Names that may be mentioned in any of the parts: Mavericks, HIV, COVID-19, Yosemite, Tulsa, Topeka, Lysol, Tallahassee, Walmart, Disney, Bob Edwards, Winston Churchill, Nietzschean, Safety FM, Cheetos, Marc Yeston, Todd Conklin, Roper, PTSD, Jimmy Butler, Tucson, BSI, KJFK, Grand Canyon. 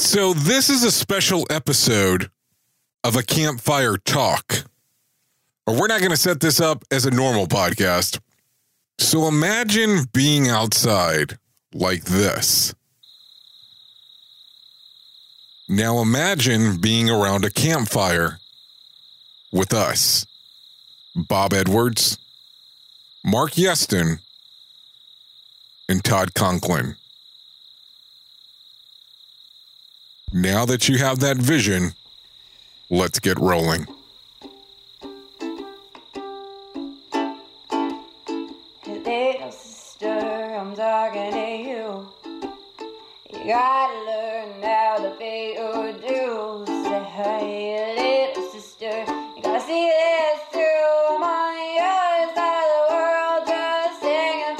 So this is a special episode of a campfire talk. Or we're not going to set this up as a normal podcast. So imagine being outside like this. Now imagine being around a campfire with us, Bob Edwards, Marc Yeston, and Todd Conklin. Now that you have that vision, let's get rolling. Hello, sister, I'm talking to you. You gotta learn how to pay your dues. Say hi, little sister, you gotta see this through my eyes. The world just singing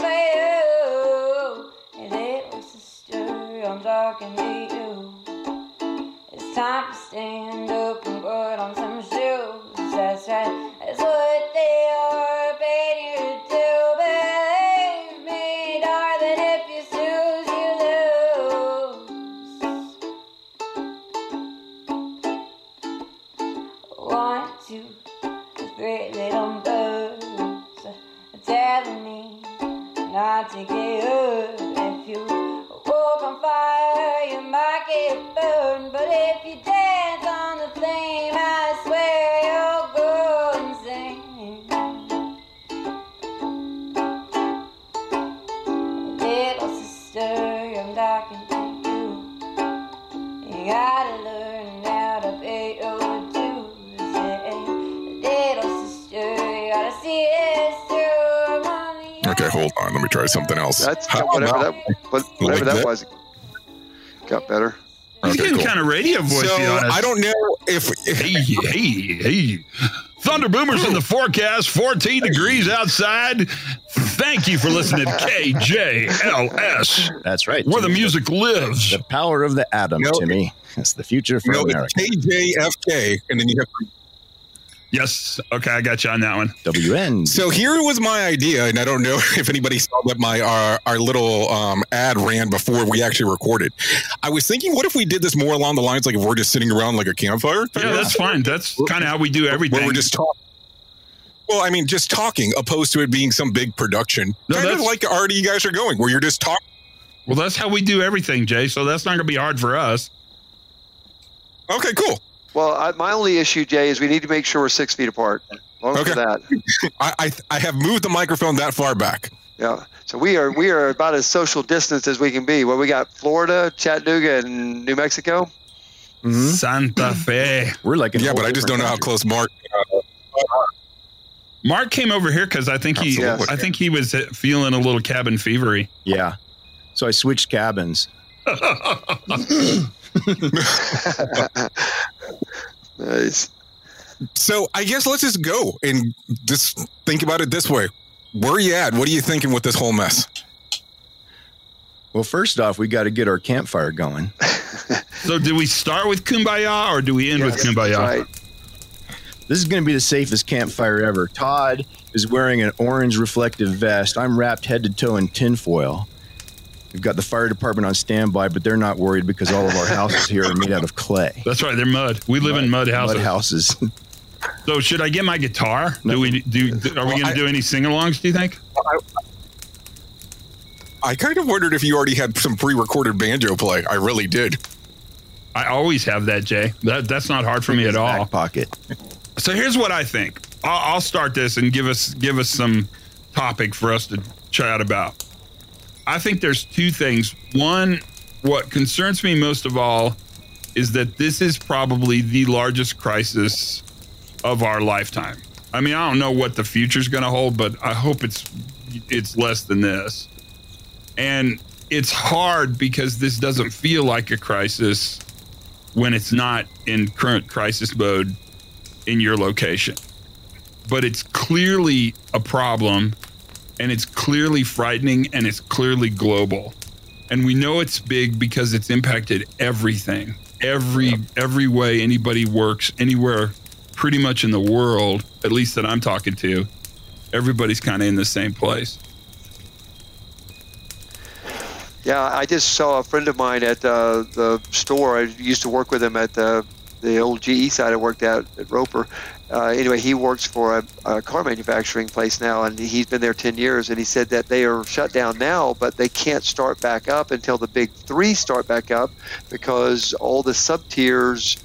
for you. Hey, little sister, I'm talking to you. It's time to stand up and put on some shoes. That's right, that's what they are paid you to do. To get up, if you walk on fire, you might get burned. But if you dance on the flame, I swear you'll go insane. Little sister, I'm talking to you. You gotta learn how to pay your dues. Hey, little sister, you gotta see it. Okay, hold on. Let me try something else. Whatever that was, got better. He's okay, getting cool. Kind of radio voice, so, to be honest. I don't know if... Hey. Thunder Boomers in the forecast, 14 degrees outside. Thank you for listening to KJLS. That's right. Where Timmy, the music lives. The power of the atom, Timmy. That's the future for America. KJFK, and then you have... Yes. Okay, I got you on that one. WN. So here was my idea, and I don't know if anybody saw that my our little ad ran before we actually recorded. I was thinking, what if we did this more along the lines like if we're just sitting around like a campfire? Yeah, that's fine. That's kind of how we do everything. We're just talking. Well, I mean, just talking, opposed to it being some big production. No, kind of like already you guys are going, where you're just talking. Well, that's how we do everything, Jay. So that's not going to be hard for us. Okay, cool. Well, my only issue, Jay, is we need to make sure we're 6 feet apart. Okay. That. I have moved the microphone that far back. Yeah. So we are about as social distance as we can be. Well, we got Florida, Chattanooga, and New Mexico. Mm-hmm. Santa Fe. We're like but I just don't know how close Marc. Marc came over here because I think he was feeling a little cabin fevery. Yeah. So I switched cabins. Nice. So I guess let's just go and just think about it this way. Where are you at? What are you thinking with this whole mess? Well, first off, we got to get our campfire going. So do we start with Kumbaya or do we end with Kumbaya? Right. This is going to be the safest campfire ever. Todd is wearing an orange reflective vest. I'm wrapped head to toe in tinfoil. We've got the fire department on standby, but they're not worried because all of our houses here are made out of clay. That's right. They're mud. We live in mud houses. So should I get my guitar? No. Are we going to do any sing-alongs, do you think? I kind of wondered if you already had some pre-recorded banjo play. I really did. I always have that, Jay. That's not hard for me at all. Back pocket. So here's what I think. I'll start this and give us some topic for us to chat about. I think there's two things. One, what concerns me most of all is that this is probably the largest crisis of our lifetime. I mean, I don't know what the future's going to hold, but I hope it's less than this. And it's hard because this doesn't feel like a crisis when it's not in current crisis mode in your location. But it's clearly a problem. And it's clearly frightening and it's clearly global. And we know it's big because it's impacted everything. Every way anybody works anywhere pretty much in the world, at least that I'm talking to, everybody's kind of in the same place. Yeah, I just saw a friend of mine at the store. I used to work with him at the old GE side I worked at Roper. Anyway, he works for a car manufacturing place now, and he's been there 10 years, and he said that they are shut down now, but they can't start back up until the big three start back up because all the sub-tiers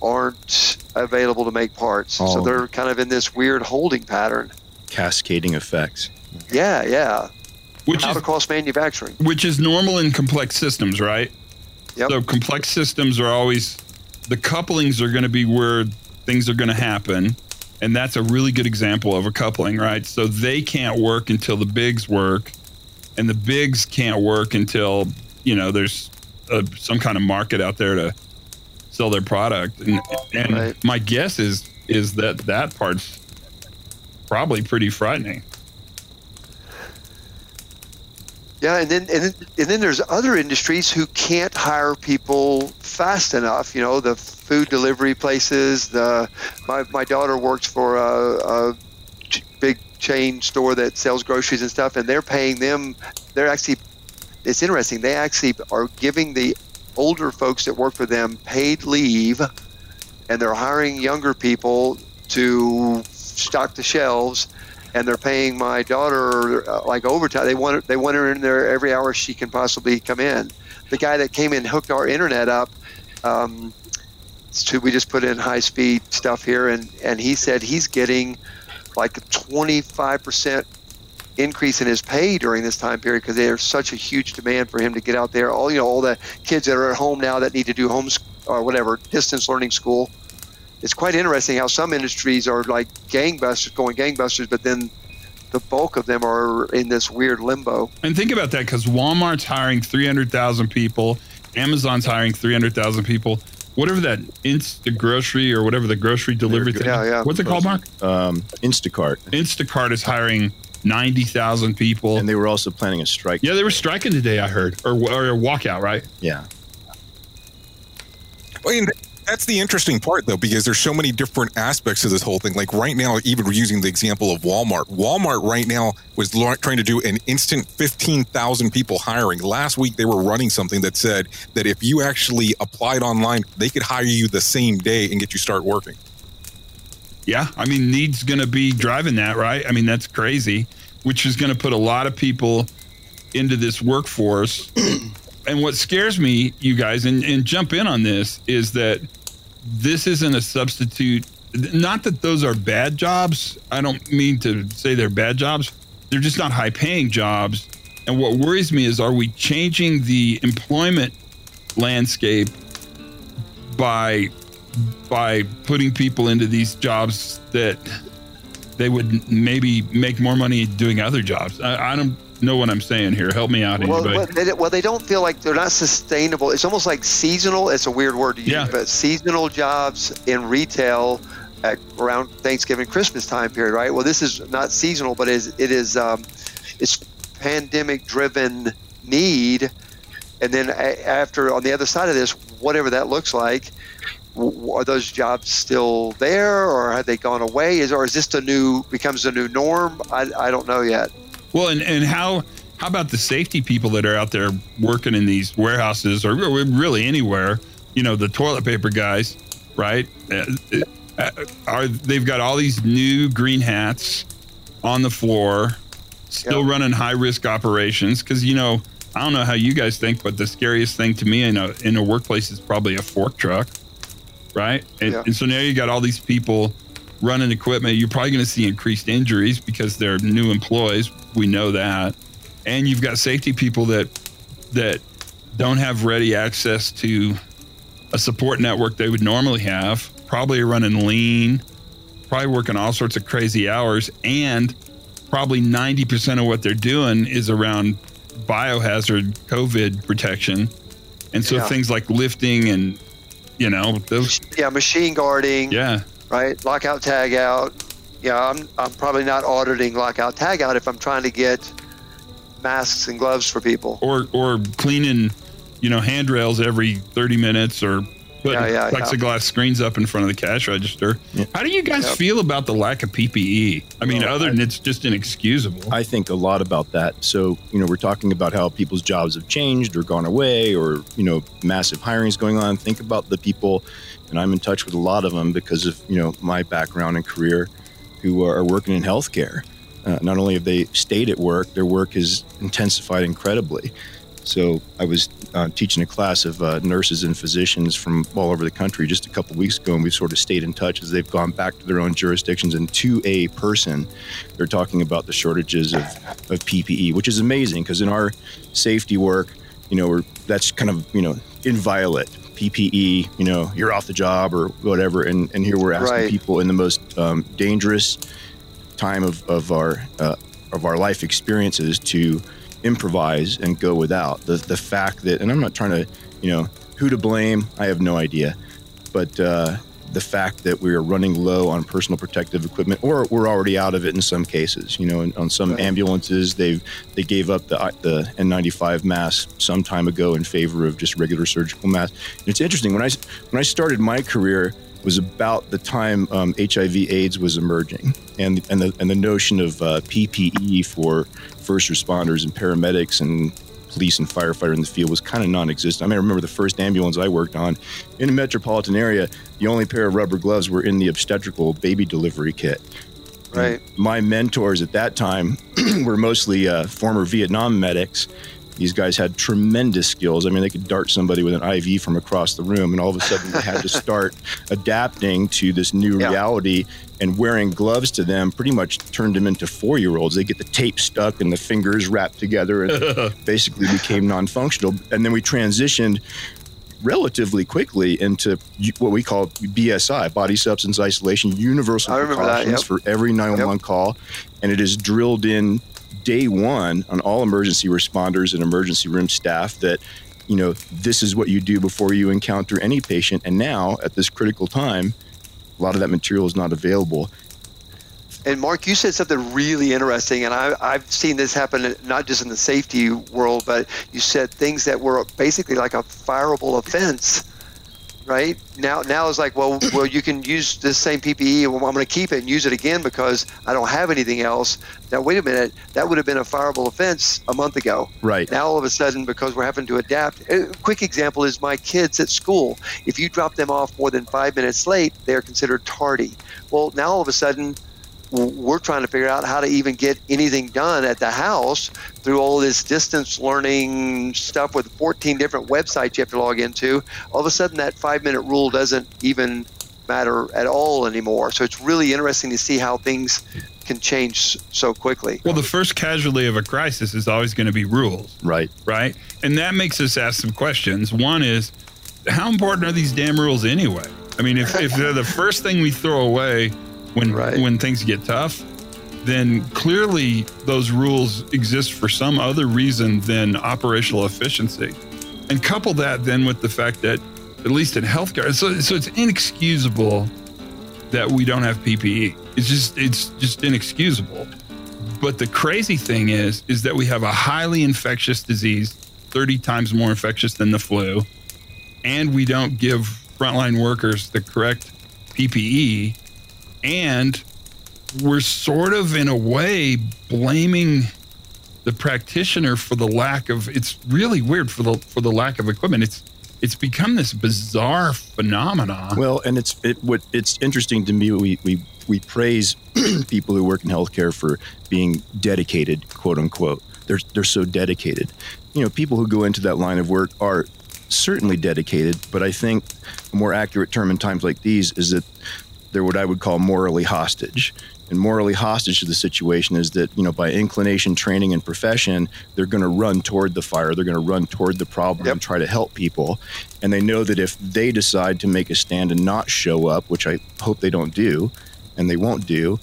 aren't available to make parts. So they're kind of in this weird holding pattern. Cascading effects. Yeah, yeah. Out of cost manufacturing. Which is normal in complex systems, right? Yep. So complex systems are always... The couplings are going to be where things are going to happen, and that's a really good example of a coupling, right? So they can't work until the bigs work, and the bigs can't work until, you know, there's some kind of market out there to sell their product. And right. My guess is that that part's probably pretty frightening. Yeah, and then there's other industries who can't hire people fast enough. You know, the food delivery places. My daughter works for a big chain store that sells groceries and stuff, and they're paying them. They're actually, it's interesting. They actually are giving the older folks that work for them paid leave, and they're hiring younger people to stock the shelves. And they're paying my daughter like overtime. They want her in there every hour she can possibly come in. The guy that came in and hooked our internet up, we just put in high-speed stuff here, and he said he's getting like a 25% increase in his pay during this time period because there's such a huge demand for him to get out there. All the kids that are at home now that need to do distance learning school. It's quite interesting how some industries are like gangbusters, but then the bulk of them are in this weird limbo. And think about that, because Walmart's hiring 300,000 people, Amazon's hiring 300,000 people, whatever that Insta grocery or whatever the grocery delivery thing. Yeah, yeah. What's it called, Mark? Instacart. Instacart is hiring 90,000 people. And they were also planning a strike. Yeah, they were striking today, I heard, or a walkout, right? Yeah. Well, that's the interesting part, though, because there's so many different aspects to this whole thing. Like right now, even using the example of Walmart. Walmart right now was trying to do an instant 15,000 people hiring. Last week, they were running something that said that if you actually applied online, they could hire you the same day and get you start working. Yeah, I mean, need's going to be driving that, right? I mean, that's crazy, which is going to put a lot of people into this workforce. And what scares me, you guys, and jump in on this, is that this isn't a substitute. Not that those are bad jobs. I don't mean to say they're bad jobs. They're just not high-paying jobs. And what worries me is, are we changing the employment landscape by putting people into these jobs that they would maybe make more money doing other jobs? I don't know what I'm saying here. Help me out, anybody. Well, they don't feel like they're not sustainable. It's almost like seasonal. It's a weird word to use, but seasonal jobs in retail at around Thanksgiving, Christmas time period, right? Well, this is not seasonal, but it's pandemic-driven need. And then after, on the other side of this, whatever that looks like, are those jobs still there, or have they gone away? Or is this becomes the new norm? I don't know yet. Well, and how about the safety people that are out there working in these warehouses or really anywhere? You know, the toilet paper guys, right? They've got all these new green hats on the floor, still running high-risk operations. Because, you know, I don't know how you guys think, but the scariest thing to me in a workplace is probably a fork truck, right? And so now you got all these people running equipment. You're probably going to see increased injuries because they're new employees. We know that. And you've got safety people that don't have ready access to a support network they would normally have, probably running lean, probably working all sorts of crazy hours, and probably 90% of what they're doing is around biohazard COVID protection. And so things like lifting and, you know, those... Yeah, machine guarding. Yeah. Right? Lockout, tag out. Yeah, I'm probably not auditing lockout tagout if I'm trying to get masks and gloves for people. Or cleaning, you know, handrails every 30 minutes or putting plexiglass screens up in front of the cash register. Yeah. How do you guys feel about the lack of PPE? I mean, other than it's just inexcusable. I think a lot about that. So, we're talking about how people's jobs have changed or gone away or, massive hiring is going on. Think about the people, and I'm in touch with a lot of them because of, my background and career, who are working in healthcare. Not only have they stayed at work, their work has intensified incredibly. So I was teaching a class of nurses and physicians from all over the country just a couple weeks ago, and we've sort of stayed in touch as they've gone back to their own jurisdictions. And to a person, they're talking about the shortages of PPE, which is amazing because in our safety work, that's kind of, inviolate. PPE, you're off the job or whatever. And here we're asking people in the most dangerous time of our life experiences to improvise and go without. The fact that, and I'm not trying to, who to blame, I have no idea, but the fact that we are running low on personal protective equipment, or we're already out of it in some cases, on some ambulances, they gave up the N95 mask some time ago in favor of just regular surgical masks. And it's interesting, when I started my career, was about the time HIV/AIDS was emerging, and the notion of PPE for first responders and paramedics and police and firefighter in the field was kind of non-existent. I mean, I remember the first ambulance I worked on in a metropolitan area. The only pair of rubber gloves were in the obstetrical baby delivery kit. Right. And my mentors at that time were mostly former Vietnam medics. These guys had tremendous skills. I mean, they could dart somebody with an IV from across the room, and all of a sudden they had to start adapting to this new reality, and wearing gloves to them pretty much turned them into 4-year-olds. They get the tape stuck and the fingers wrapped together and basically became non-functional. And then we transitioned relatively quickly into what we call BSI, body substance isolation, universal precautions for every 911 call. And it is drilled in day one on all emergency responders and emergency room staff that, this is what you do before you encounter any patient. And now at this critical time, a lot of that material is not available. And Marc, you said something really interesting, and I've seen this happen not just in the safety world, but you said things that were basically like a fireable offense. Right now it's like, well, you can use this same PPE. Well, I'm going to keep it and use it again because I don't have anything else. Now, wait a minute, that would have been a fireable offense a month ago. Right. Now, all of a sudden, because we're having to adapt. A quick example is my kids at school. If you drop them off more than 5 minutes late, they are considered tardy. Well, now all of a sudden, we're trying to figure out how to even get anything done at the house through all this distance learning stuff with 14 different websites you have to log into. All of a sudden, that 5-minute rule doesn't even matter at all anymore. So it's really interesting to see how things can change so quickly. Well, the first casualty of a crisis is always going to be rules. Right. Right. And that makes us ask some questions. One is, how important are these damn rules anyway? I mean, if they're the first thing we throw away when things get tough, then clearly those rules exist for some other reason than operational efficiency. And couple that then with the fact that, at least in healthcare, so it's inexcusable that we don't have PPE. It's just inexcusable. But the crazy thing is that we have a highly infectious disease, 30 times more infectious than the flu, and we don't give frontline workers the correct PPE. And we're sort of, in a way, blaming the practitioner for the lack of, it's really weird, for the lack of equipment. It's become this bizarre phenomenon. Well, and it's interesting to me, we praise people who work in healthcare for being dedicated, quote unquote. They're so dedicated. People who go into that line of work are certainly dedicated, but I think a more accurate term in times like these is that they're what I would call morally hostage. And morally hostage to the situation is that, by inclination, training, and profession, they're going to run toward the fire. They're going to run toward the problem and try to help people. And they know that if they decide to make a stand and not show up, which I hope they don't do, and they won't do,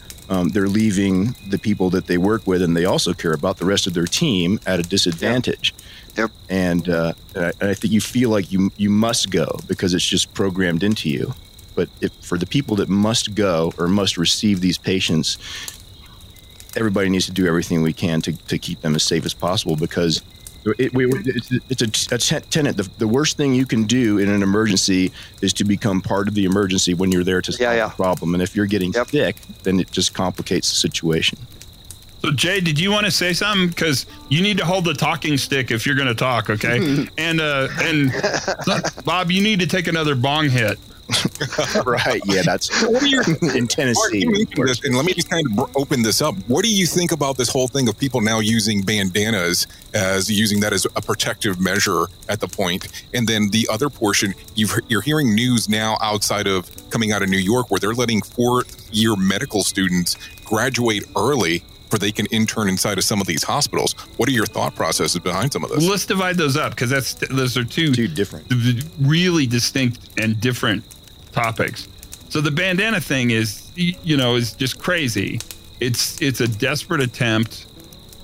they're leaving the people that they work with and they also care about, the rest of their team, at a disadvantage. Yep. And I think you feel like you must go because it's just programmed into you. But for the people that must go or must receive these patients, everybody needs to do everything we can to keep them as safe as possible, because It's a tenant. The worst thing you can do in an emergency is to become part of the emergency when you're there to solve the problem. And if you're getting sick, then it just complicates the situation. So, Jay, did you want to say something? Because you need to hold the talking stick if you're going to talk, okay? And Bob, you need to take another bong hit. Right, yeah, that's in Tennessee. Mark, and let me just kind of open this up. What do you think about this whole thing of people now using bandanas as using that as a protective measure at the point? And then the other portion, you're hearing news now outside of coming out of New York where they're letting fourth-year medical students graduate early for they can intern inside of some of these hospitals. What are your thought processes behind some of this? Well, let's divide those up because those are two different, really distinct and different topics. So the bandana thing is, you know, is just crazy. It's a desperate attempt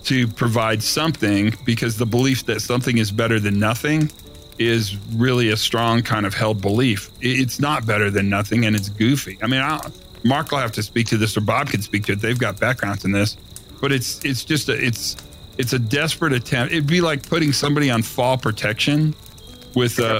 to provide something because the belief that something is better than nothing is really a strong kind of held belief. It's not better than nothing, and it's goofy. I mean, Mark will have to speak to this, or Bob can speak to it. They've got backgrounds in this, but it's just a desperate attempt. It'd be like putting somebody on fall protection with a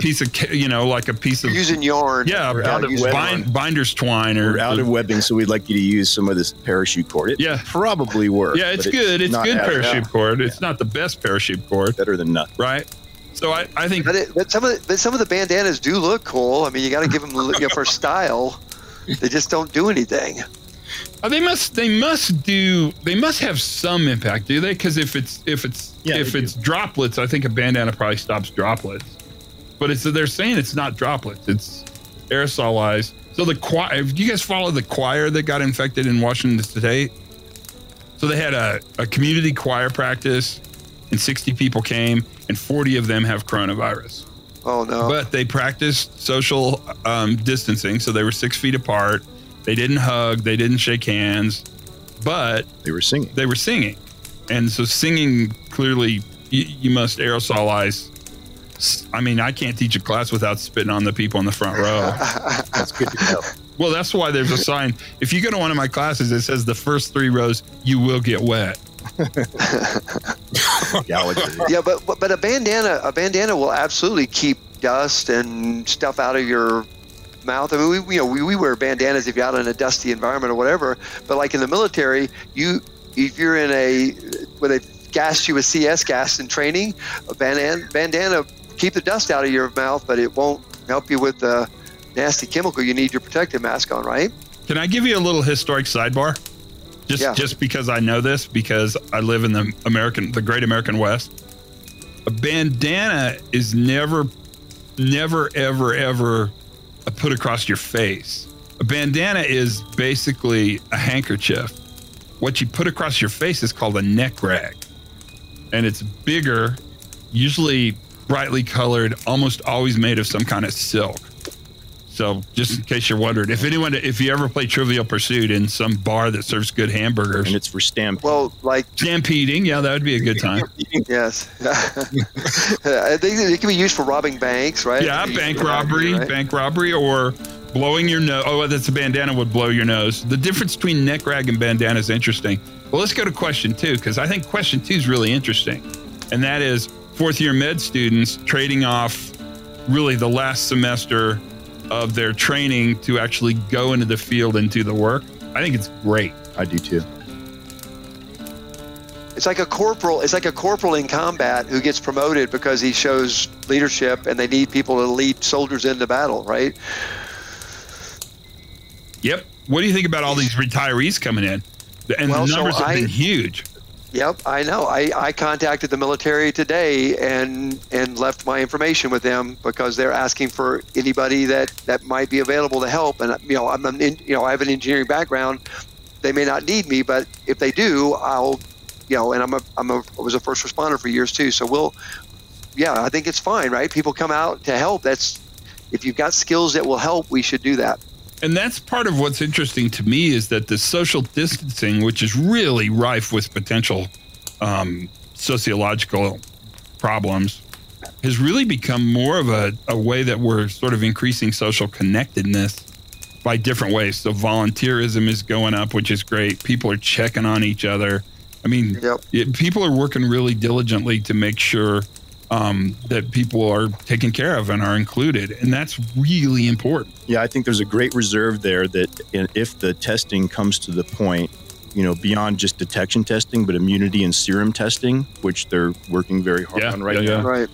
piece of, you know, like a piece of using yarn. Yeah, out of binder's twine or out of webbing. So we'd like you to use some of this parachute cord. It probably works. Yeah, it's good parachute cord. It's not the best parachute cord. Better than nothing, right? So I think, but some of the bandanas do look cool. I mean, you got to give them for style. They just don't do anything. Oh, they must have some impact, do they? Because if it's droplets, I think a bandana probably stops droplets. But they're saying it's not droplets; it's aerosolized. So the choir, do you guys follow the choir that got infected in Washington State? So they had a community choir practice, and 60 people came, and 40 of them have coronavirus. Oh, no. But they practiced social distancing, so they were 6 feet apart. They didn't hug. They didn't shake hands. But they were singing. And so singing, clearly, you must aerosolize. I mean, I can't teach a class without spitting on the people in the front row. That's good to know. Well, that's why there's a sign. If you go to one of my classes, it says the first three rows, you will get wet. Yeah, but a bandana will absolutely keep dust and stuff out of your mouth. I mean, we wear bandanas if you're out in a dusty environment or whatever. But like in the military, if you're in a where they gas you with CS gas in training, a bandana keep the dust out of your mouth, but it won't help you with the nasty chemical. You need your protective mask on, right? Can I give you a little historic sidebar? Just because I know this, because I live in the Great American West. A bandana is never, ever, ever put across your face. A bandana is basically a handkerchief. What you put across your face is called a neck rag. And it's bigger, usually brightly colored, almost always made of some kind of silk. So just in case you're wondering, if you ever play Trivial Pursuit in some bar that serves good hamburgers. And it's for stampeding. Well, like stampeding. Yeah, that would be a good time. Yes. I think it can be used for robbing banks, right? Yeah, bank robbery or blowing your nose. Oh, that's a bandana would blow your nose. The difference between neck rag and bandana is interesting. Well, let's go to question two, because I think question two is really interesting. And that is fourth year med students trading off really the last semester of their training to actually go into the field and do the work. I think it's great. I do too. It's like a corporal in combat who gets promoted because he shows leadership, and they need people to lead soldiers into battle, right? Yep. What do you think about all these retirees coming in? And the numbers have been huge. Yep, I know. I contacted the military today and left my information with them because they're asking for anybody that might be available to help. And I have an engineering background. They may not need me, but if they do, I'll, and I was a first responder for years too. So I think it's fine, right? People come out to help. That's, if you've got skills that will help, we should do that. And that's part of what's interesting to me is that the social distancing, which is really rife with potential sociological problems, has really become more of a way that we're sort of increasing social connectedness by different ways. So volunteerism is going up, which is great. People are checking on each other. I mean, people are working really diligently to make sure that people are taken care of and are included. And that's really important. Yeah, I think there's a great reserve there that if the testing comes to the point, you know, beyond just detection testing, but immunity and serum testing, which they're working very hard on now. Right.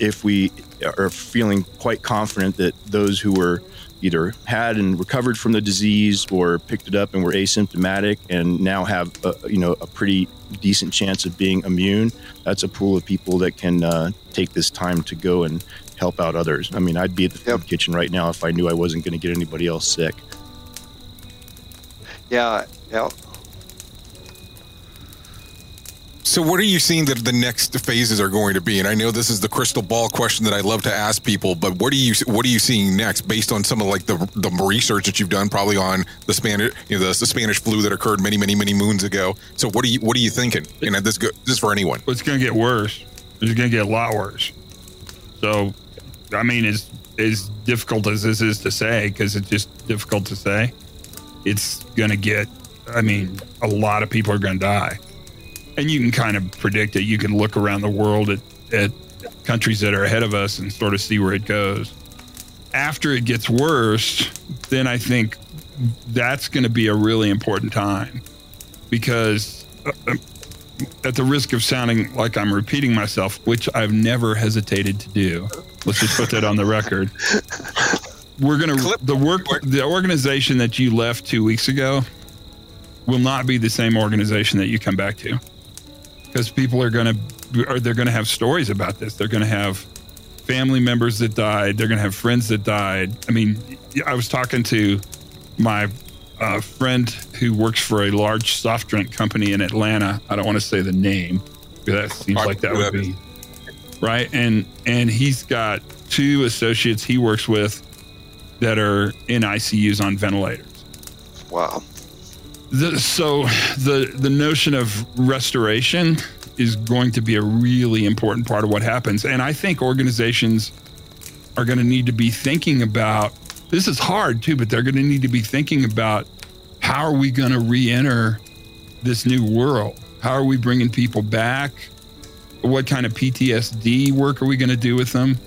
If we are feeling quite confident that those who were either had and recovered from the disease or picked it up and were asymptomatic and now have, a pretty decent chance of being immune, that's a pool of people that can take this time to go and help out others. I mean, I'd be at the food kitchen right now if I knew I wasn't going to get anybody else sick. Yeah. So what are you seeing that the next phases are going to be? And I know this is the crystal ball question that I love to ask people, but what are you seeing next based on some of like the research that you've done probably on the Spanish, the Spanish flu that occurred many moons ago. So what are you thinking? And this for anyone. It's going to get worse. It's going to get a lot worse. So, I mean, as difficult as this is to say, because it's just difficult to say, it's going to get, I mean, a lot of people are going to die. And you can kind of predict it. You can look around the world at countries that are ahead of us and sort of see where it goes. After it gets worse, then I think that's going to be a really important time, because at the risk of sounding like I'm repeating myself, which I've never hesitated to do, let's just put that on the record. We're going to, the organization that you left 2 weeks ago will not be the same organization that you come back to. Because people are they're going to have stories about this. They're going to have family members that died. They're going to have friends that died. I mean, I was talking to my friend who works for a large soft drink company in Atlanta. I don't want to say the name, because that seems like that would be right. And he's got two associates he works with that are in ICUs on ventilators. Wow. So the notion of restoration is going to be a really important part of what happens. And I think organizations are going to need to be thinking about, this is hard too, but they're going to need to be thinking about, how are we going to re-enter this new world? How are we bringing people back? What kind of PTSD work are we going to do with them?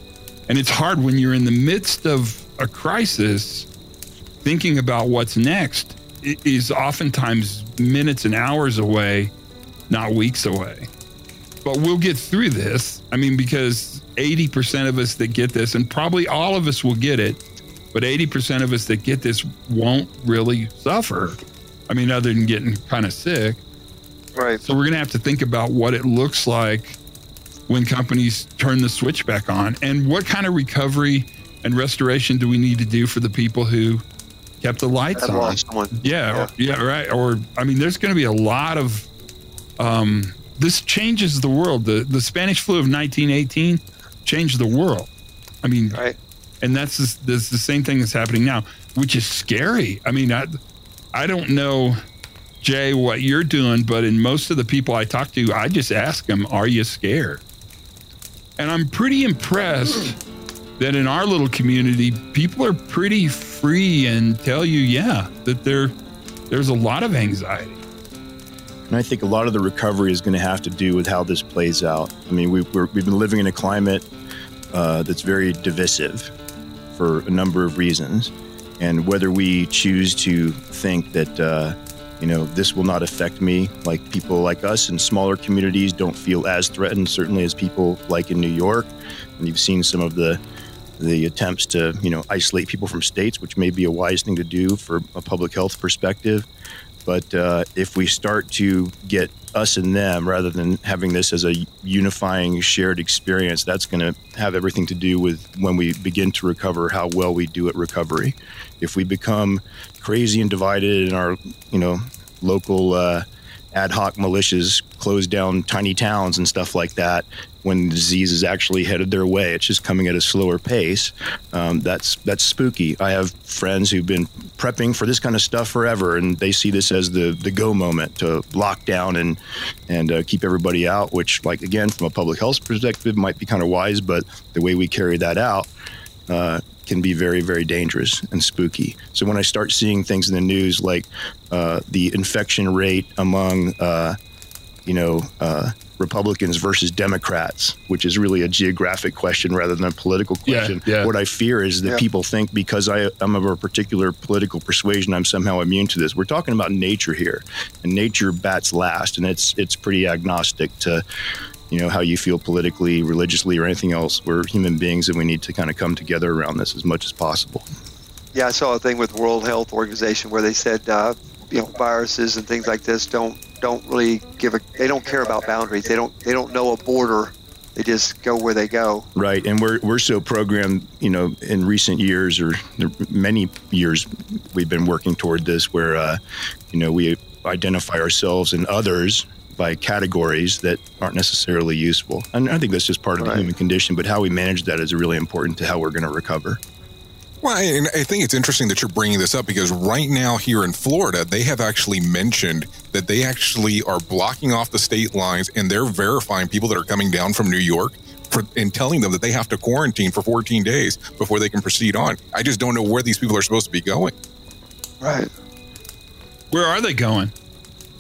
And it's hard when you're in the midst of a crisis, thinking about what's next is oftentimes minutes and hours away, not weeks away. But we'll get through this. I mean, because 80% of us that get this, and probably all of us will get it, but 80% of us that get this won't really suffer. I mean, other than getting kind of sick. Right. So we're going to have to think about what it looks like when companies turn the switch back on, and what kind of recovery and restoration do we need to do for the people who kept the lights on. Yeah, right. Or, I mean, there's going to be a lot of, this changes the world. The Spanish flu of 1918 changed the world. I mean, right. And that's the same thing that's happening now, which is scary. I mean, I don't know, Jay, what you're doing, but in most of the people I talk to, I just ask them, are you scared? And I'm pretty impressed that in our little community, people are pretty free and tell you, that there's a lot of anxiety. And I think a lot of the recovery is going to have to do with how this plays out. I mean, we've been living in a climate that's very divisive for a number of reasons. And whether we choose to think that, this will not affect me, like people like us in smaller communities don't feel as threatened, certainly as people like in New York. And you've seen some of the attempts to, isolate people from states, which may be a wise thing to do for a public health perspective. But if we start to get us and them, rather than having this as a unifying shared experience, that's going to have everything to do with when we begin to recover, how well we do at recovery. If we become crazy and divided in our, local ad hoc militias close down tiny towns and stuff like that, when the disease is actually headed their way, it's just coming at a slower pace. That's spooky. I have friends who've been prepping for this kind of stuff forever, and they see this as the go moment to lock down and keep everybody out, which, like, again, from a public health perspective might be kind of wise, but the way we carry that out can be very, very dangerous and spooky. So when I start seeing things in the news like the infection rate among you know, Republicans versus Democrats, which is really a geographic question rather than a political question. Yeah, yeah. What I fear is that people think because I'm of a particular political persuasion, I'm somehow immune to this. We're talking about nature here, and nature bats last, and it's pretty agnostic to, you know, how you feel politically, religiously, or anything else. We're human beings, and we need to kind of come together around this as much as possible. Yeah, I saw a thing with World Health Organization where they said, you know, viruses and things like this don't really give a, they don't care about boundaries. They don't know a border. They just go where they go. Right. And we're so programmed, you know, in recent years, or many years, we've been working toward this where, you know, we identify ourselves and others by categories that aren't necessarily useful. And I think that's just part of the human condition, but how we manage that is really important to how we're going to recover. Well, and I think it's interesting that you're bringing this up, because right now here in Florida, they have actually mentioned that they actually are blocking off the state lines, and they're verifying people that are coming down from New York and telling them that they have to quarantine for 14 days before they can proceed on. I just don't know where these people are supposed to be going. Right. Where are they going?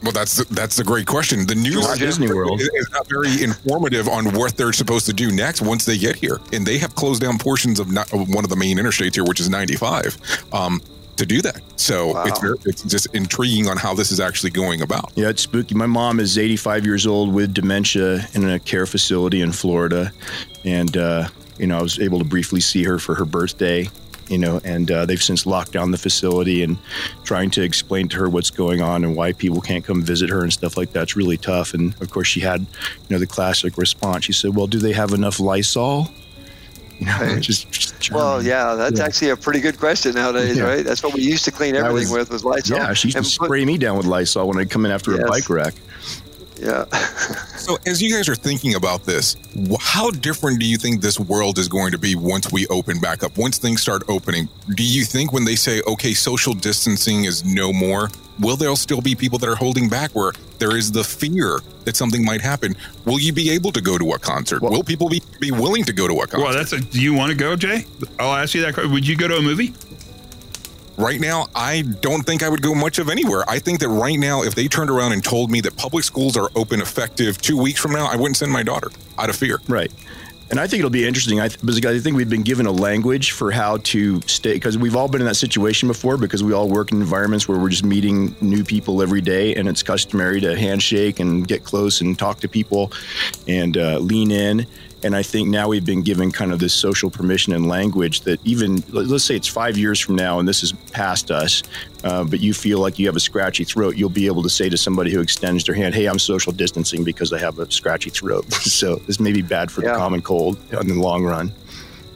Well, that's the great question. The news is not very informative on what they're supposed to do next once they get here. And they have closed down portions of one of the main interstates here, which is 95, to do that. So it's just intriguing on how this is actually going about. Yeah, it's spooky. My mom is 85 years old with dementia in a care facility in Florida. And, you know, I was able to briefly see her for her birthday. You know, and they've since locked down the facility, and trying to explain to her what's going on and why people can't come visit her and stuff like that's really tough. And of course, she had, you know, the classic response. She said, "Well, do they have enough Lysol?" You know, just well, yeah, that's actually a pretty good question nowadays, right? That's what we used to clean everything with Lysol. Yeah, she used to spray me down with Lysol when I'd come in after a bike wreck. Yeah. So as you guys are thinking about this, how different do you think this world is going to be once we open back up, once things start opening? Do you think when they say, okay, social distancing is no more, will there still be people that are holding back where there is the fear that something might happen? Will you be able to go to a concert? Well, will people be willing to go to a concert? Well, do you want to go, Jay? I'll ask you that question. Would you go to a movie? Right now, I don't think I would go much of anywhere. I think that right now, if they turned around and told me that public schools are open effective 2 weeks from now, I wouldn't send my daughter out of fear. Right. And I think it'll be interesting. I think we've been given a language for how to stay, because we've all been in that situation before, because we all work in environments where we're just meeting new people every day, and it's customary to handshake and get close and talk to people and lean in. And I think now we've been given kind of this social permission and language that even, let's say it's 5 years from now and this is past us, but you feel like you have a scratchy throat, you'll be able to say to somebody who extends their hand, hey, I'm social distancing because I have a scratchy throat. So this may be bad for the common cold in the long run.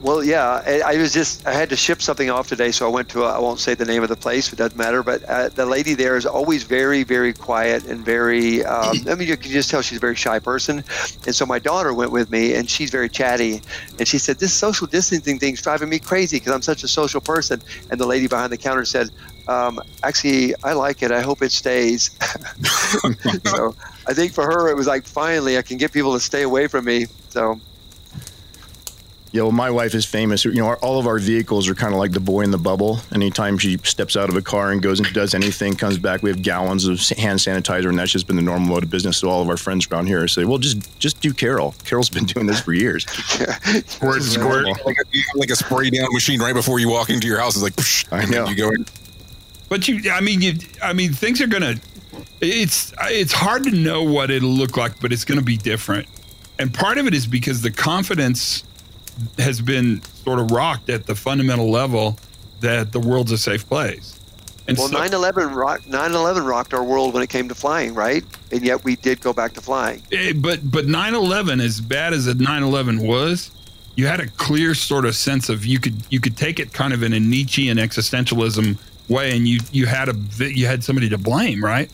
Well, yeah, I had to ship something off today, so I went to, I won't say the name of the place, it doesn't matter, but the lady there is always very, very quiet and very, I mean, you can just tell she's a very shy person. And so my daughter went with me, and she's very chatty. And she said, this social distancing thing's driving me crazy because I'm such a social person. And the lady behind the counter said, actually, I like it. I hope it stays. So I think for her, it was like, finally, I can get people to stay away from me. So. Yeah, well, my wife is famous. You know, all of our vehicles are kind of like the boy in the bubble. Anytime she steps out of a car and goes and does anything, comes back, we have gallons of hand sanitizer, and that's just been the normal mode of business. So all of our friends around here say, well, just do Carol. Carol's been doing this for years. Squirt. Like a spray down machine right before you walk into your house. It's like, psh, I know. You go in. But I mean, things are going to, it's hard to know what it'll look like, but it's going to be different. And part of it is because the confidence has been sort of rocked at the fundamental level that the world's a safe place. And well, 9/11 rocked our world when it came to flying, right? And yet we did go back to flying. But 9/11, as bad as 9/11 was, you had a clear sort of sense of you could take it kind of in a Nietzschean existentialism way, and you had somebody to blame, right?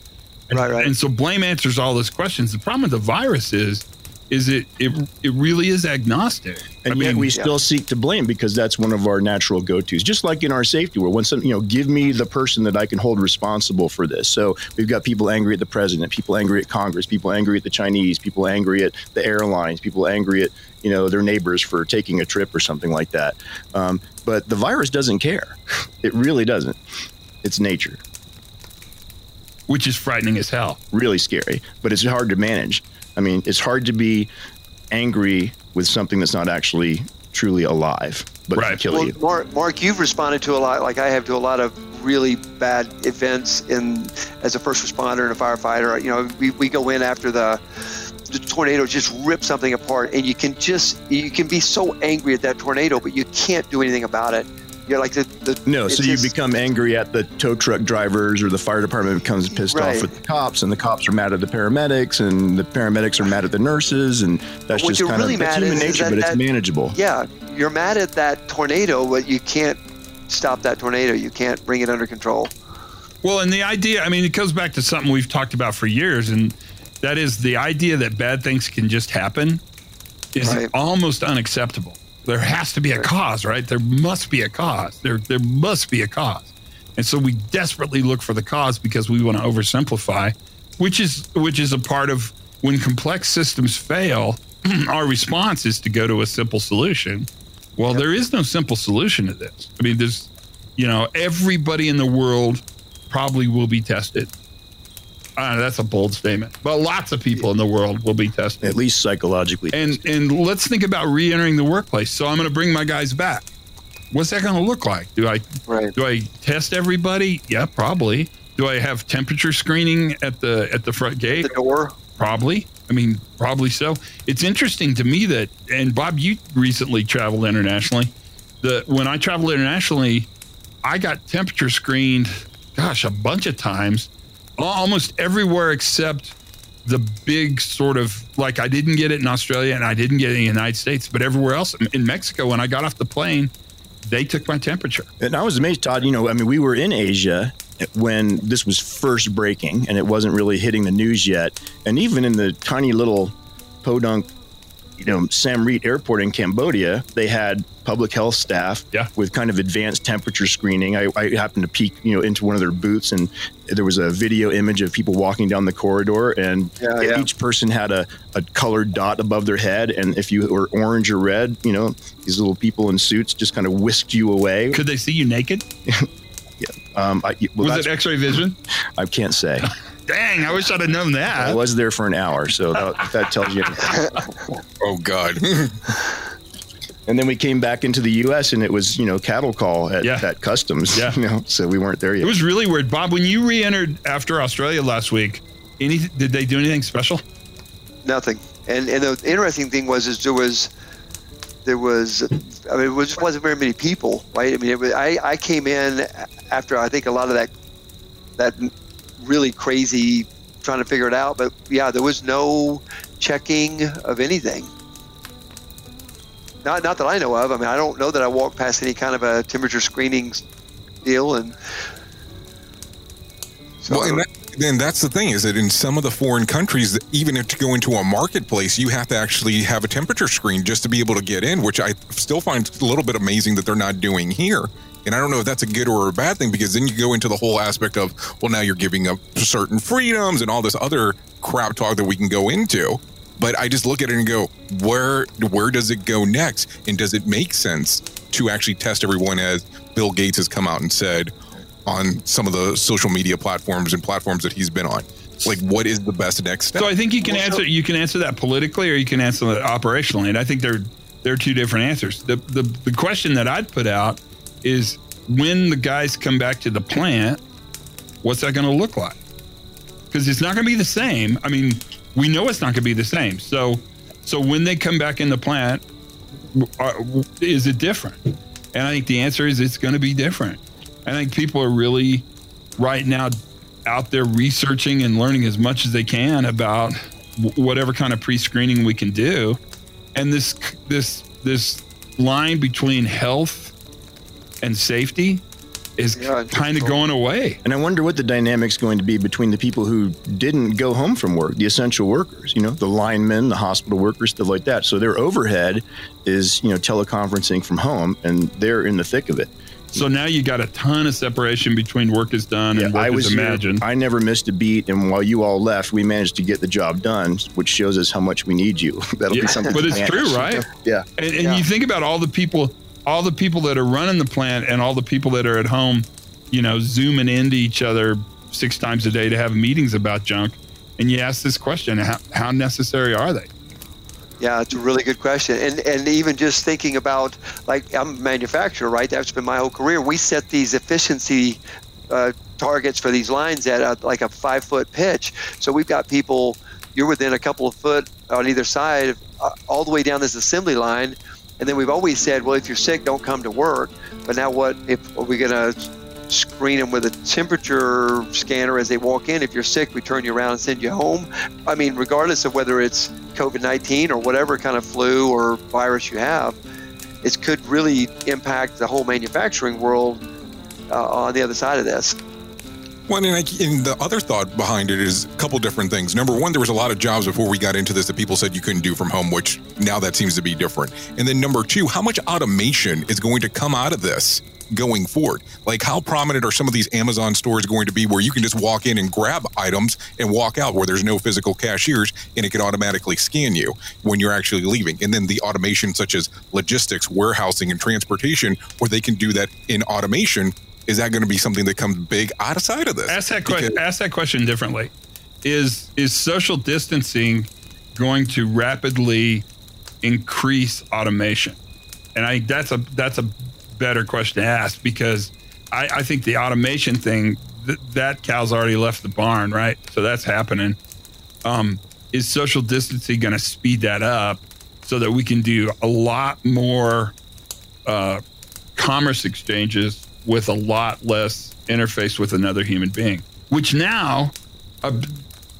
Right. And so blame answers all those questions. The problem with the virus is it really is agnostic. And yet we still seek to blame, because that's one of our natural go-tos, just like in our safety world. When give me the person that I can hold responsible for this. So we've got people angry at the president, people angry at Congress, people angry at the Chinese, people angry at the airlines, people angry at, you know, their neighbors for taking a trip or something like that. But the virus doesn't care. It really doesn't. It's nature. which is frightening as hell. Really scary, but it's hard to manage. I mean, it's hard to be angry with something that's not actually truly alive, but right. can kill you. Marc, you've responded to a lot, like I have, to a lot of really bad events as a first responder and a firefighter. You know, we go in after the tornado just rips something apart, and you can be so angry at that tornado, but you can't do anything about it. You're like you become angry at the tow truck drivers, or the fire department becomes pissed right. off at the cops, and the cops are mad at the paramedics, and the paramedics are mad at the nurses, and that's just kind really of it's human nature, but it's manageable. Yeah, you're mad at that tornado, but you can't stop that tornado. You can't bring it under control. Well, and the idea, I mean, it goes back to something we've talked about for years, and that is the idea that bad things can just happen is right. almost unacceptable. There has to be a cause, right? There must be a cause. There must be a cause. And so we desperately look for the cause because we want to oversimplify, which is a part of when complex systems fail, our response is to go to a simple solution. Well, there is no simple solution to this. I mean, there's, everybody in the world probably will be tested. That's a bold statement, but lots of people in the world will be tested. At least psychologically. And let's think about reentering the workplace. So I'm going to bring my guys back. What's that going to look like? Do I test everybody? Yeah, probably. Do I have temperature screening at the front gate? The door? Probably. I mean, probably so. It's interesting to me that, and Bob, you recently traveled internationally. When I traveled internationally, I got temperature screened, gosh, a bunch of times. Almost everywhere except the big sort of, like, I didn't get it in Australia and I didn't get it in the United States, but everywhere else. In Mexico, when I got off the plane, they took my temperature. And I was amazed, Todd, we were in Asia when this was first breaking and it wasn't really hitting the news yet. And even in the tiny little podunk, Sam Reet Airport in Cambodia, they had public health staff with kind of advanced temperature screening. I happened to peek, into one of their booths, and there was a video image of people walking down the corridor, and each person had a colored dot above their head. And if you were orange or red, these little people in suits just kind of whisked you away. Could they see you naked? Yeah. Was it X-ray vision? I can't say. Dang, I wish I'd have known that. I was there for an hour, so that tells you everything. Oh, God. And then we came back into the U.S., and it was, cattle call at customs, so we weren't there yet. It was really weird. Bob, when you re-entered after Australia last week, did they do anything special? Nothing. And the interesting thing there wasn't very many people, right? I mean, I came in after, I think, a lot of that really crazy trying to figure it out, but there was no checking of anything, not that I know of. I mean, I don't know that I walked past any kind of a temperature screening deal. And so then that's the thing, is that in some of the foreign countries, even if to go into a marketplace, you have to actually have a temperature screen just to be able to get in, which I still find a little bit amazing that they're not doing here. And I don't know if that's a good or a bad thing, because then you go into the whole aspect of, well, now you're giving up certain freedoms and all this other crap talk that we can go into. But I just look at it and go, where does it go next? And does it make sense to actually test everyone, as Bill Gates has come out and said on some of the social media platforms and platforms that he's been on? Like, what is the best next step? So I think you can answer that politically, or you can answer that operationally. And I think there are two different answers. The question that I'd put out is, when the guys come back to the plant, what's that going to look like? Because it's not going to be the same. I mean, we know it's not going to be the same. So when they come back in the plant, is it different? And I think the answer is it's going to be different. I think people are really right now out there researching and learning as much as they can about whatever kind of pre-screening we can do. And this line between health and safety is kind of going away. And I wonder what the dynamic's going to be between the people who didn't go home from work, the essential workers, the linemen, the hospital workers, stuff like that. So their overhead is, teleconferencing from home, and they're in the thick of it. So now you got a ton of separation between work is done and work is imagined. I never missed a beat, and while you all left, we managed to get the job done, which shows us how much we need you. That'll be something. But it's true, right? Yeah. And you think about all the people that are running the plant and all the people that are at home, zooming into each other 6 times a day to have meetings about junk. And you ask this question, how necessary are they? Yeah, it's a really good question. And even just thinking about, like, I'm a manufacturer, right? That's been my whole career. We set these efficiency targets for these lines at like a 5-foot pitch. So we've got people, you're within a couple of foot on either side, all the way down this assembly line. And then we've always said, well, if you're sick, don't come to work. But now what, if are we gonna screen them with a temperature scanner as they walk in? If you're sick, we turn you around and send you home. I mean, regardless of whether it's COVID-19 or whatever kind of flu or virus you have, it could really impact the whole manufacturing world on the other side of this. Well, and the other thought behind it is a couple different things. Number one, there was a lot of jobs before we got into this that people said you couldn't do from home, which now that seems to be different. And then number two, how much automation is going to come out of this going forward? Like, how prominent are some of these Amazon stores going to be where you can just walk in and grab items and walk out, where there's no physical cashiers and it can automatically scan you when you're actually leaving? And then the automation such as logistics, warehousing, and transportation, where they can do that in automation. Is that going to be something that comes big outside of this? Ask that question differently. Is social distancing going to rapidly increase automation? And I think that's a better question to ask, because I think the automation thing, that cow's already left the barn, right? So that's happening. Is social distancing going to speed that up so that we can do a lot more commerce exchanges with a lot less interface with another human being, which now,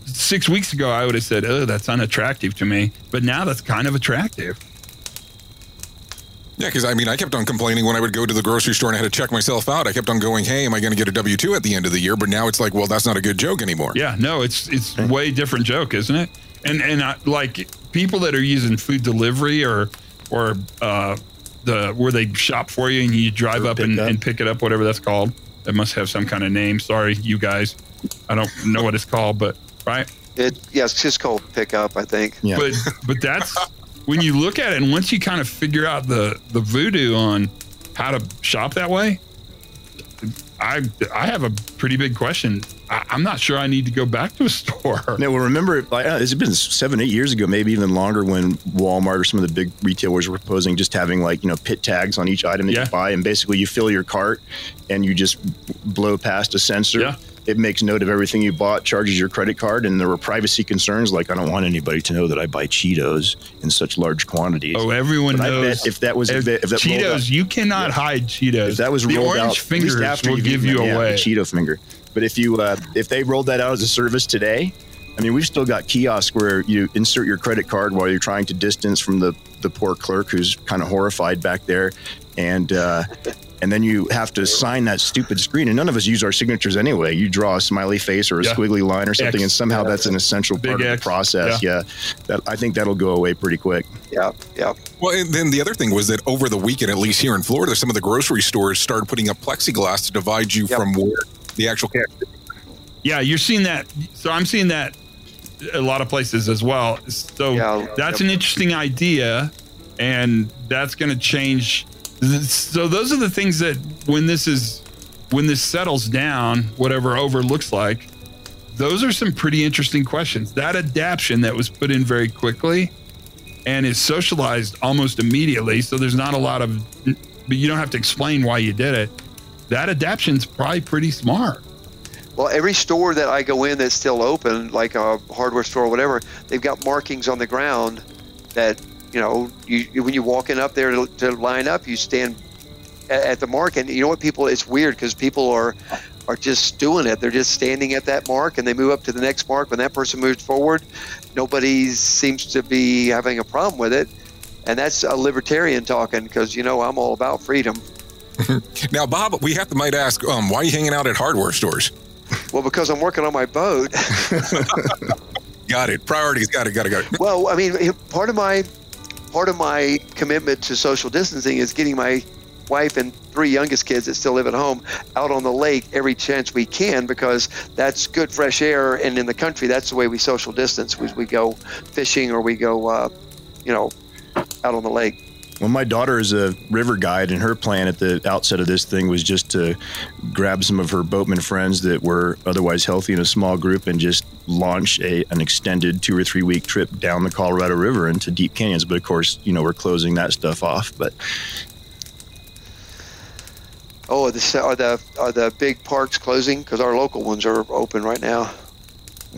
6 weeks ago, I would have said, oh, that's unattractive to me. But now that's kind of attractive. Yeah, because I kept on complaining when I would go to the grocery store and I had to check myself out. I kept on going, hey, am I going to get a W-2 at the end of the year? But now it's like, well, that's not a good joke anymore. Yeah, no, it's a way different joke, isn't it? And I, like, people that are using food delivery or where they shop for you and you drive up and pick it up, whatever that's called. That must have some kind of name. Sorry, you guys. I don't know what it's called, but right? It's just called pickup, I think. Yeah. But that's when you look at it, and once you kind of figure out the voodoo on how to shop that way, I have a pretty big question. I'm not sure I need to go back to a store. No, well, remember, it's been 7-8 years ago, maybe even longer, when Walmart or some of the big retailers were proposing just having pit tags on each item that you buy. And basically you fill your cart and you just blow past a sensor. Yeah. It makes note of everything you bought, charges your credit card. And there were privacy concerns. Like, I don't want anybody to know that I buy Cheetos in such large quantities. Oh, everyone knows. I bet if that was if that Cheetos, out, you cannot hide Cheetos. If that was rolled out, the orange fingers will give you away. Cheeto finger. But if they rolled that out as a service today, we've still got kiosks where you insert your credit card while you're trying to distance from the poor clerk who's kind of horrified back there. And then you have to sign that stupid screen. And none of us use our signatures anyway. You draw a smiley face or a squiggly line or something, and somehow that's an essential part of the process. Yeah. That, I think that'll go away pretty quick. Yeah, yeah. Well, and then the other thing was that over the weekend, at least here in Florida, some of the grocery stores started putting up plexiglass to divide you from where the actual cash. Yeah, you're seeing that. So I'm seeing that a lot of places as well. So that's an interesting idea, and that's going to change. So those are the things that when this settles down, whatever over looks like, those are some pretty interesting questions. That adaption that was put in very quickly and is socialized almost immediately. So there's not a lot of, but you don't have to explain why you did it. That adaption's probably pretty smart. Well, every store that I go in that's still open, like a hardware store or whatever, they've got markings on the ground that, when you walk in up there to line up, you stand at the mark. And you know what, people, it's weird because people are just doing it. They're just standing at that mark, and they move up to the next mark. When that person moves forward, nobody seems to be having a problem with it. And that's a libertarian talking, because, I'm all about freedom. Now, Bob, we might ask, why are you hanging out at hardware stores? Well, because I'm working on my boat. Got it. Priorities. Got it. Well, part of my commitment to social distancing is getting my wife and 3 youngest kids that still live at home out on the lake every chance we can, because that's good fresh air. And in the country, that's the way we social distance. We go fishing, or we go, out on the lake. Well, my daughter is a river guide, and her plan at the outset of this thing was just to grab some of her boatman friends that were otherwise healthy in a small group and just launch an extended 2 or 3 week trip down the Colorado River into deep canyons. But of course, you know, we're closing that stuff off. But are the big parks closing? Because our local ones are open right now.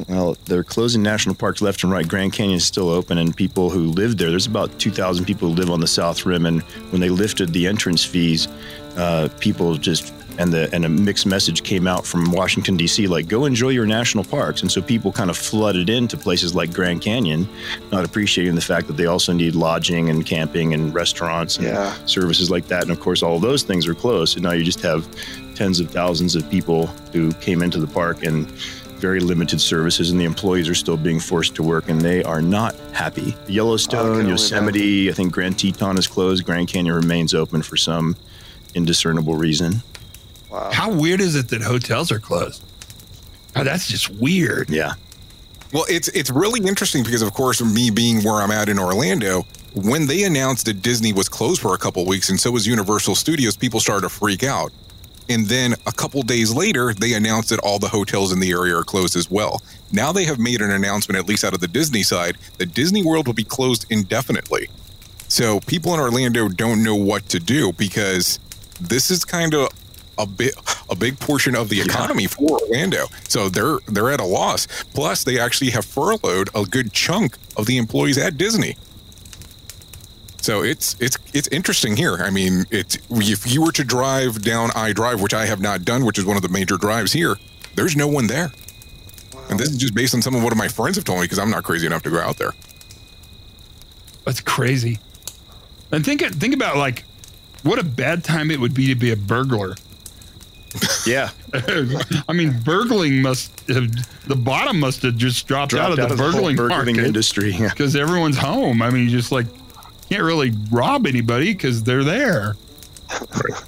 Well, they're closing national parks left and right. Grand Canyon is still open, and people who live there, there's about 2,000 people who live on the South Rim, and when they lifted the entrance fees, people just, and a mixed message came out from Washington, D.C., like, go enjoy your national parks. And so people kind of flooded into places like Grand Canyon, not appreciating the fact that they also need lodging and camping and restaurants and services like that. And of course, all of those things are closed. So now you just have tens of thousands of people who came into the park and very limited services, and the employees are still being forced to work, and they are not happy. Yellowstone, Yosemite, I think Grand Teton is closed. Grand Canyon remains open for some indiscernible reason. Wow. How weird is it that hotels are closed? Oh, that's just weird. Yeah. Well, it's really interesting because, of course, me being where I'm at in Orlando, when they announced that Disney was closed for a couple of weeks and so was Universal Studios, people started to freak out. And then a couple days later, they announced that all the hotels in the area are closed as well. Now they have made an announcement, at least out of the Disney side, that Disney World will be closed indefinitely. So people in Orlando don't know what to do because this is kind of a big portion of the economy for Orlando. So they're at a loss. Plus, they actually have furloughed a good chunk of the employees at Disney. So it's interesting here. I mean, if you were to drive down I-Drive, which I have not done, which is one of the major drives here, there's no one there. Wow. And this is just based on some of what my friends have told me because I'm not crazy enough to go out there. That's crazy. And think about, like, what a bad time it would be to be a burglar. Yeah. I mean, burgling must have just dropped out of the burgling industry. Because everyone's home. I mean, just like, can't really rob anybody because they're there. Right.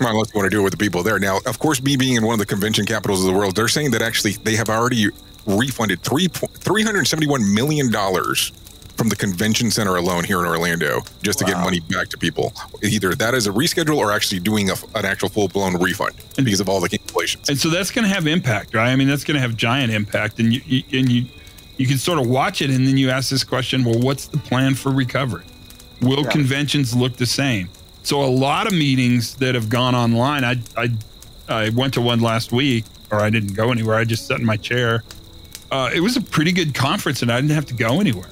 Unless you want to do it with the people there. Now, of course, me being in one of the convention capitals of the world, they're saying that actually they have already refunded $371 million from the convention center alone here in Orlando just to get money back to people. Either that is a reschedule or actually doing an actual full-blown refund because of all the cancellations. And so that's going to have impact, right? I mean, that's going to have giant impact. And you can sort of watch it, and then you ask this question, well, what's the plan for recovery? Will conventions look the same? So a lot of meetings that have gone online, I went to one last week, or I didn't go anywhere. I just sat in my chair. It was a pretty good conference, and I didn't have to go anywhere.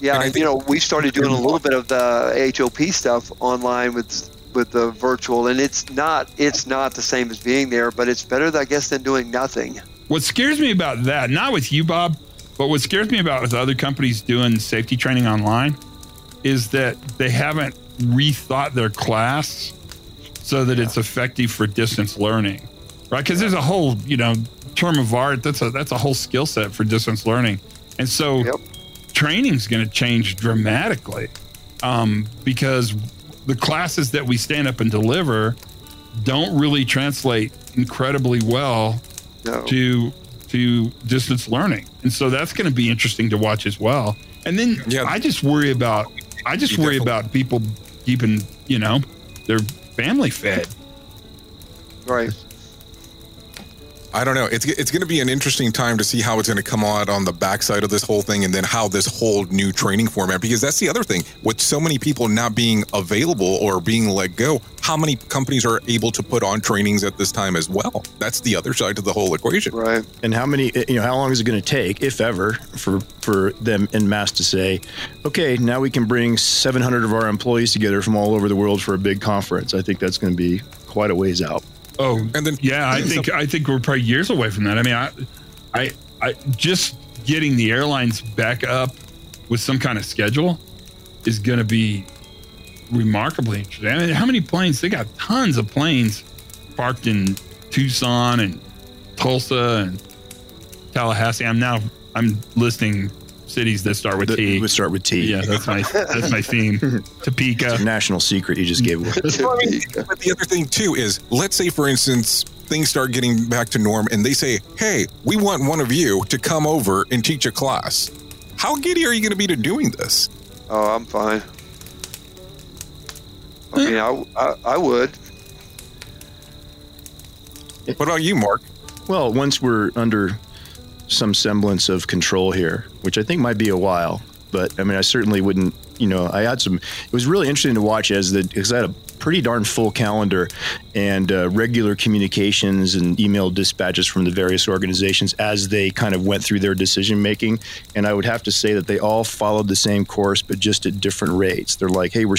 Yeah, you know, we started doing a little bit of the HOP stuff online with the virtual, and it's not the same as being there, but it's better, I guess, than doing nothing. What scares me about that, not with you, Bob, but what scares me about with other companies doing safety training online is that they haven't rethought their class so that it's effective for distance learning, right? Because there's a whole, you know, term of art. That's a whole skill set for distance learning. And so training's going to change dramatically because the classes that we stand up and deliver don't really translate incredibly well to distance learning. And so that's going to be interesting to watch as well. And then I just worry about people keeping, you know, their family fed. Right. I don't know. It's going to be an interesting time to see how it's going to come out on the backside of this whole thing, and then how this whole new training format, because that's the other thing with so many people not being available or being let go, how many companies are able to put on trainings at this time as well? That's the other side of the whole equation. Right. And how long is it going to take, if ever, for them en masse to say, okay, now we can bring 700 of our employees together from all over the world for a big conference. I think that's going to be quite a ways out. Oh, and then, yeah, I think we're probably years away from that. I mean, I just getting the airlines back up with some kind of schedule is going to be remarkably interesting. I mean, how many planes? They got tons of planes parked in Tucson and Tulsa and Tallahassee. I'm listing cities that start with T. We start with T. Yeah, that's my theme. Topeka. It's a national secret you just gave away. But the other thing too is, let's say for instance things start getting back to norm, and they say, "Hey, we want one of you to come over and teach a class." How giddy are you going to be to doing this? Oh, I'm fine. I mean, I would. What about you, Mark? Well, once we're under some semblance of control here, which I think might be a while, but I mean, I certainly wouldn't, you know, I had some, it was really interesting to watch because I had a pretty darn full calendar and regular communications and email dispatches from the various organizations as they kind of went through their decision making. And I would have to say that they all followed the same course, but just at different rates. They're like, hey, we're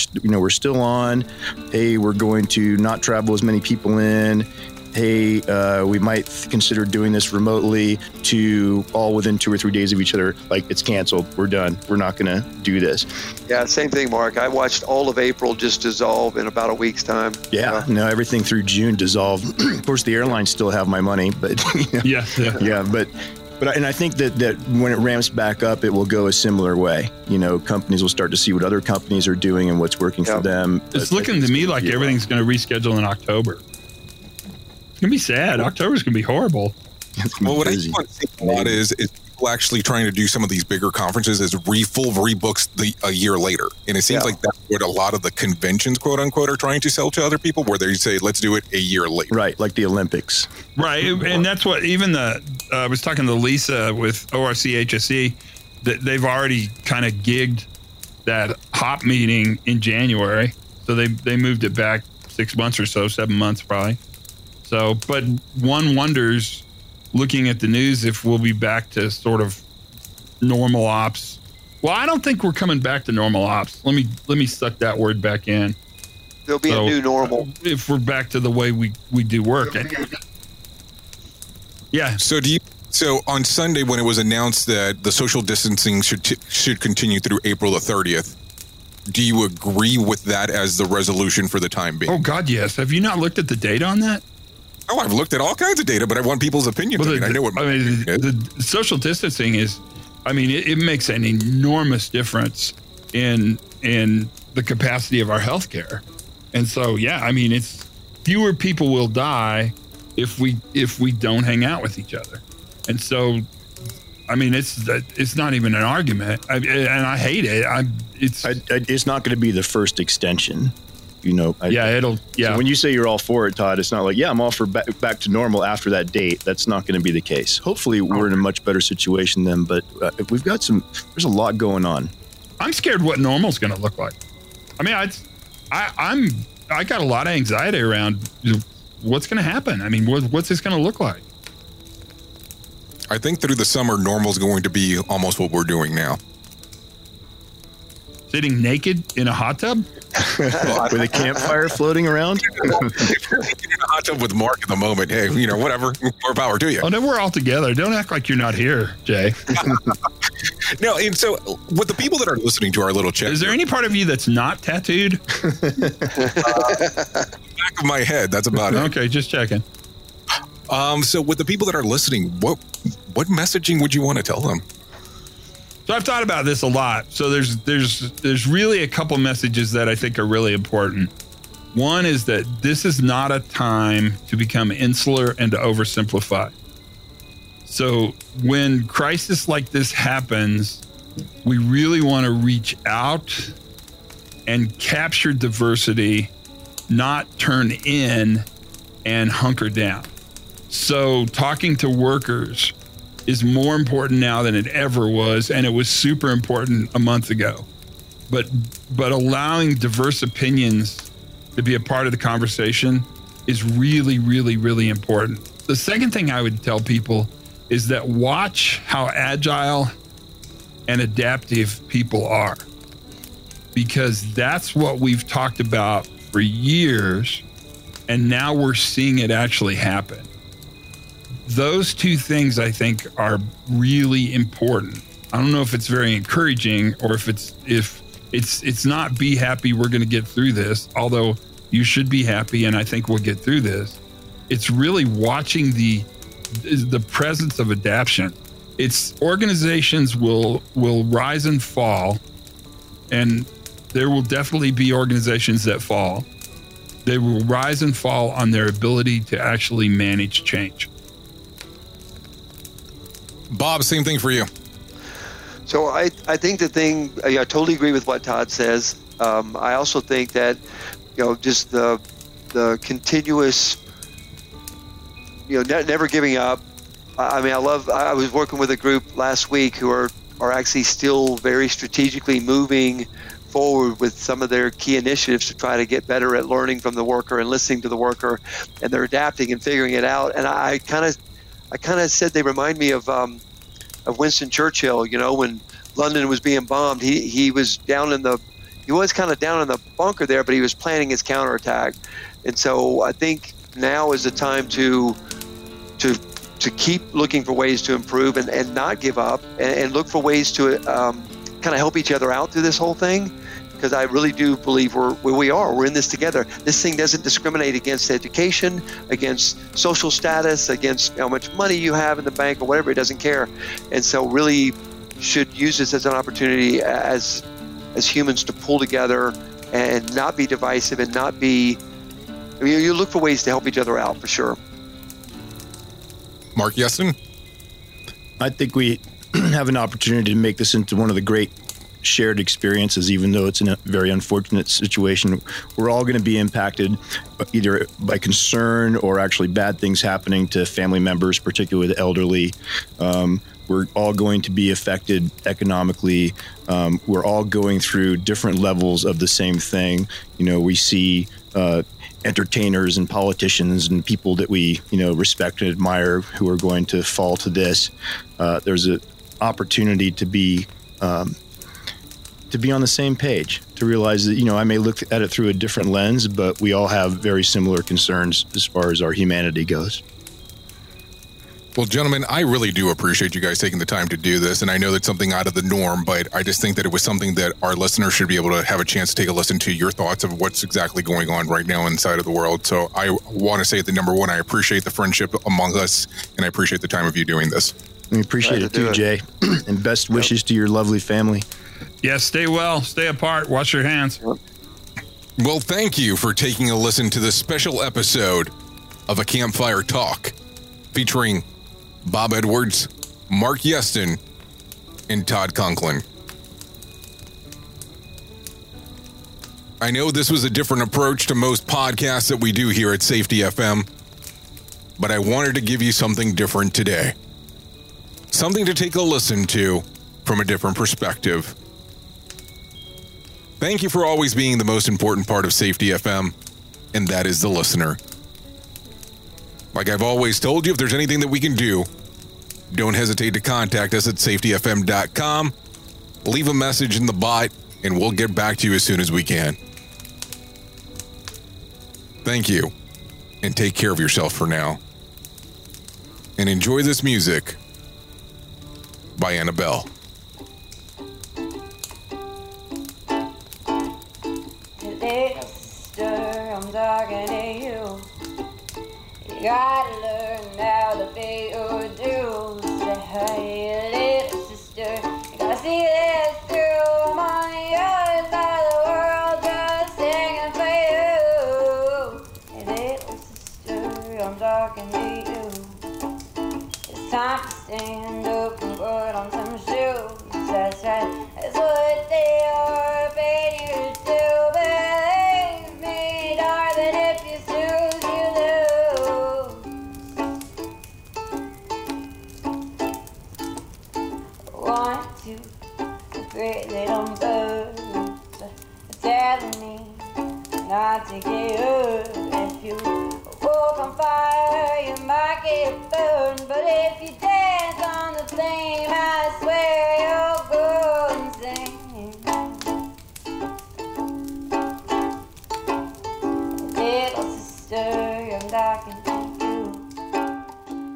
still on. Hey, we're going to not travel as many people in. Hey, we might consider doing this remotely, to all within 2 or 3 days of each other. Like, it's canceled. We're done. We're not going to do this. Yeah, same thing, Mark. I watched all of April just dissolve in about a week's time. Yeah, no, everything through June dissolved. Of course, the airlines still have my money, but you know, and I think that when it ramps back up, it will go a similar way. You know, companies will start to see what other companies are doing and what's working for them. It's looking to me like everything's going to reschedule in October. It's going to be sad. October's going to be horrible. Well, what I want to think a lot is people actually trying to do some of these bigger conferences is rebooks a year later. And it seems like that's what a lot of the conventions, quote unquote, are trying to sell to other people, where they say, let's do it a year later. Right. Like the Olympics. Right. And that's what even I was talking to Lisa with ORCHSE, that they've already kind of gigged that HOP meeting in January. So they moved it back 6 months or so, 7 months probably. So, but one wonders, looking at the news, if we'll be back to sort of normal ops. Well, I don't think we're coming back to normal ops. Let me suck that word back in. There'll be a new normal if we're back to the way we do work. Yeah. So So on Sunday, when it was announced that the social distancing should continue through April the 30th, do you agree with that as the resolution for the time being? Oh God, yes. Have you not looked at the data on that? Oh, I've looked at all kinds of data, but I want people's opinions. Well, I know what the social distancing is. I mean, it makes an enormous difference in the capacity of our healthcare. And so, yeah, I mean, it's fewer people will die if we don't hang out with each other. And so, I mean, it's not even an argument, and I hate it. It's not going to be the first extension. You know, So when you say you're all for it, Todd, it's not like, I'm all for back to normal after that date. That's not going to be the case. Hopefully, we're in a much better situation then. But we've got there's a lot going on. I'm scared what normal is going to look like. I mean, I got a lot of anxiety around what's going to happen. I mean, what's this going to look like? I think through the summer, normal is going to be almost what we're doing now. Sitting naked in a hot tub? With a campfire floating around? If you're naked in a hot tub with Mark at the moment, hey, you know, whatever, more power to you. Oh, no, we're all together. Don't act like you're not here, Jay. No, and so with the people that are listening to our little chat. Is there any part of you that's not tattooed? Back of my head, that's about it. Okay, just checking. So with the people that are listening, what messaging would you want to tell them? So I've thought about this a lot. So there's really a couple messages that I think are really important. One is that this is not a time to become insular and to oversimplify. So when crisis like this happens, we really want to reach out and capture diversity, not turn in and hunker down. So talking to workers is more important now than it ever was, and it was super important a month ago. But allowing diverse opinions to be a part of the conversation is really, really, really important. The second thing I would tell people is that watch how agile and adaptive people are, because that's what we've talked about for years, and now we're seeing it actually happen. Those two things, I think, are really important. I don't know if it's very encouraging or if it's not be happy, we're going to get through this, although you should be happy, and I think we'll get through this. It's really watching the presence of adaption. It's organizations will rise and fall, and there will definitely be organizations that fall. They will rise and fall on their ability to actually manage change. Bob, same thing for you. So I think I totally agree with what Todd says. I also think that you know, just the continuous, you know, never giving up. I mean, I was working with a group last week who are actually still very strategically moving forward with some of their key initiatives to try to get better at learning from the worker and listening to the worker, and they're adapting and figuring it out. And I kind of said they remind me of Winston Churchill. You know, when London was being bombed, he was kind of down in the bunker there, but he was planning his counterattack. And so I think now is the time to keep looking for ways to improve and not give up, and look for ways to kind of help each other out through this whole thing, because I really do believe we're in this together. This thing doesn't discriminate against education, against social status, against how much money you have in the bank or whatever. It doesn't care. And so really should use this as an opportunity as humans to pull together and not be divisive and not be, I mean, you look for ways to help each other out for sure. Marc Yeston? I think we have an opportunity to make this into one of the great shared experiences, even though it's in a very unfortunate situation. We're all going to be impacted either by concern or actually bad things happening to family members, particularly the elderly. We're all going to be affected economically. We're all going through different levels of the same thing. You know, we see entertainers and politicians and people that we, you know, respect and admire who are going to fall to this. There's an opportunity to be on the same page, to realize that, you know, I may look at it through a different lens, but we all have very similar concerns as far as our humanity goes. Well, gentlemen, I really do appreciate you guys taking the time to do this. And I know that's something out of the norm, but I just think that it was something that our listeners should be able to have a chance to take a listen to your thoughts of what's exactly going on right now inside of the world. So I want to say that, number one, I appreciate the friendship among us, and I appreciate the time of you doing this. We appreciate it too, Jay. And best wishes to your lovely family. Yeah, stay well, stay apart, wash your hands. Well, thank you for taking a listen to this special episode of A Campfire Talk, featuring Bob Edwards, Marc Yeston, and Todd Conklin. I know this was a different approach to most podcasts that we do here at Safety FM, but I wanted to give you something different today. Something to take a listen to from a different perspective. Thank you for always being the most important part of Safety FM, and that is the listener. Like I've always told you, if there's anything that we can do, don't hesitate to contact us at safetyfm.com. Leave a message in the bot, and we'll get back to you as soon as we can. Thank you, and take care of yourself for now. And enjoy this music by Annabelle. I'm talking to you. You gotta learn how to pay your dues. Say hi, little sister. You gotta see this through my eyes. By the world just singing for you. Hey, little sister, I'm talking to you. It's time to stand up and put on some shoes. That's right, that's what they are paid you to do. Believe me, darling, if you snooze, you lose. One, two, three little birds telling me not to get hurt. If you walk on fire, you might get burned. But if you dance on the flame, I swear you'll go insane. Little sister, I'm talking to you.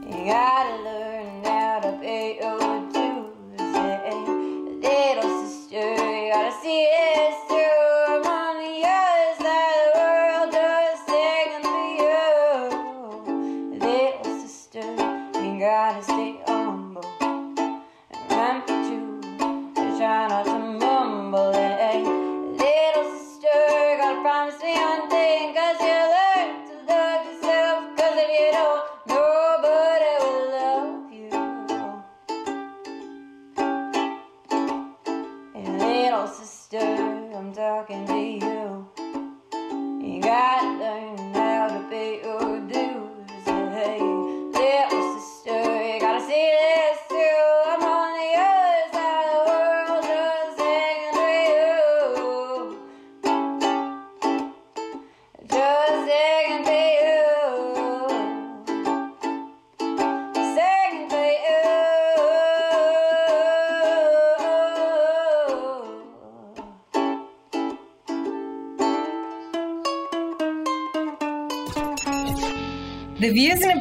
You gotta learn how to pay your dues. Little sister, you gotta see it's through. I'm on the other side of the world, just singing for you. Little sister, you gotta stay humble. And remember to try not to mumble. And little sister, you gotta promise me one thing, 'cause you learn to love yourself. 'Cause if you don't, nobody will love you. Little sister, I'm talking to you. You The views and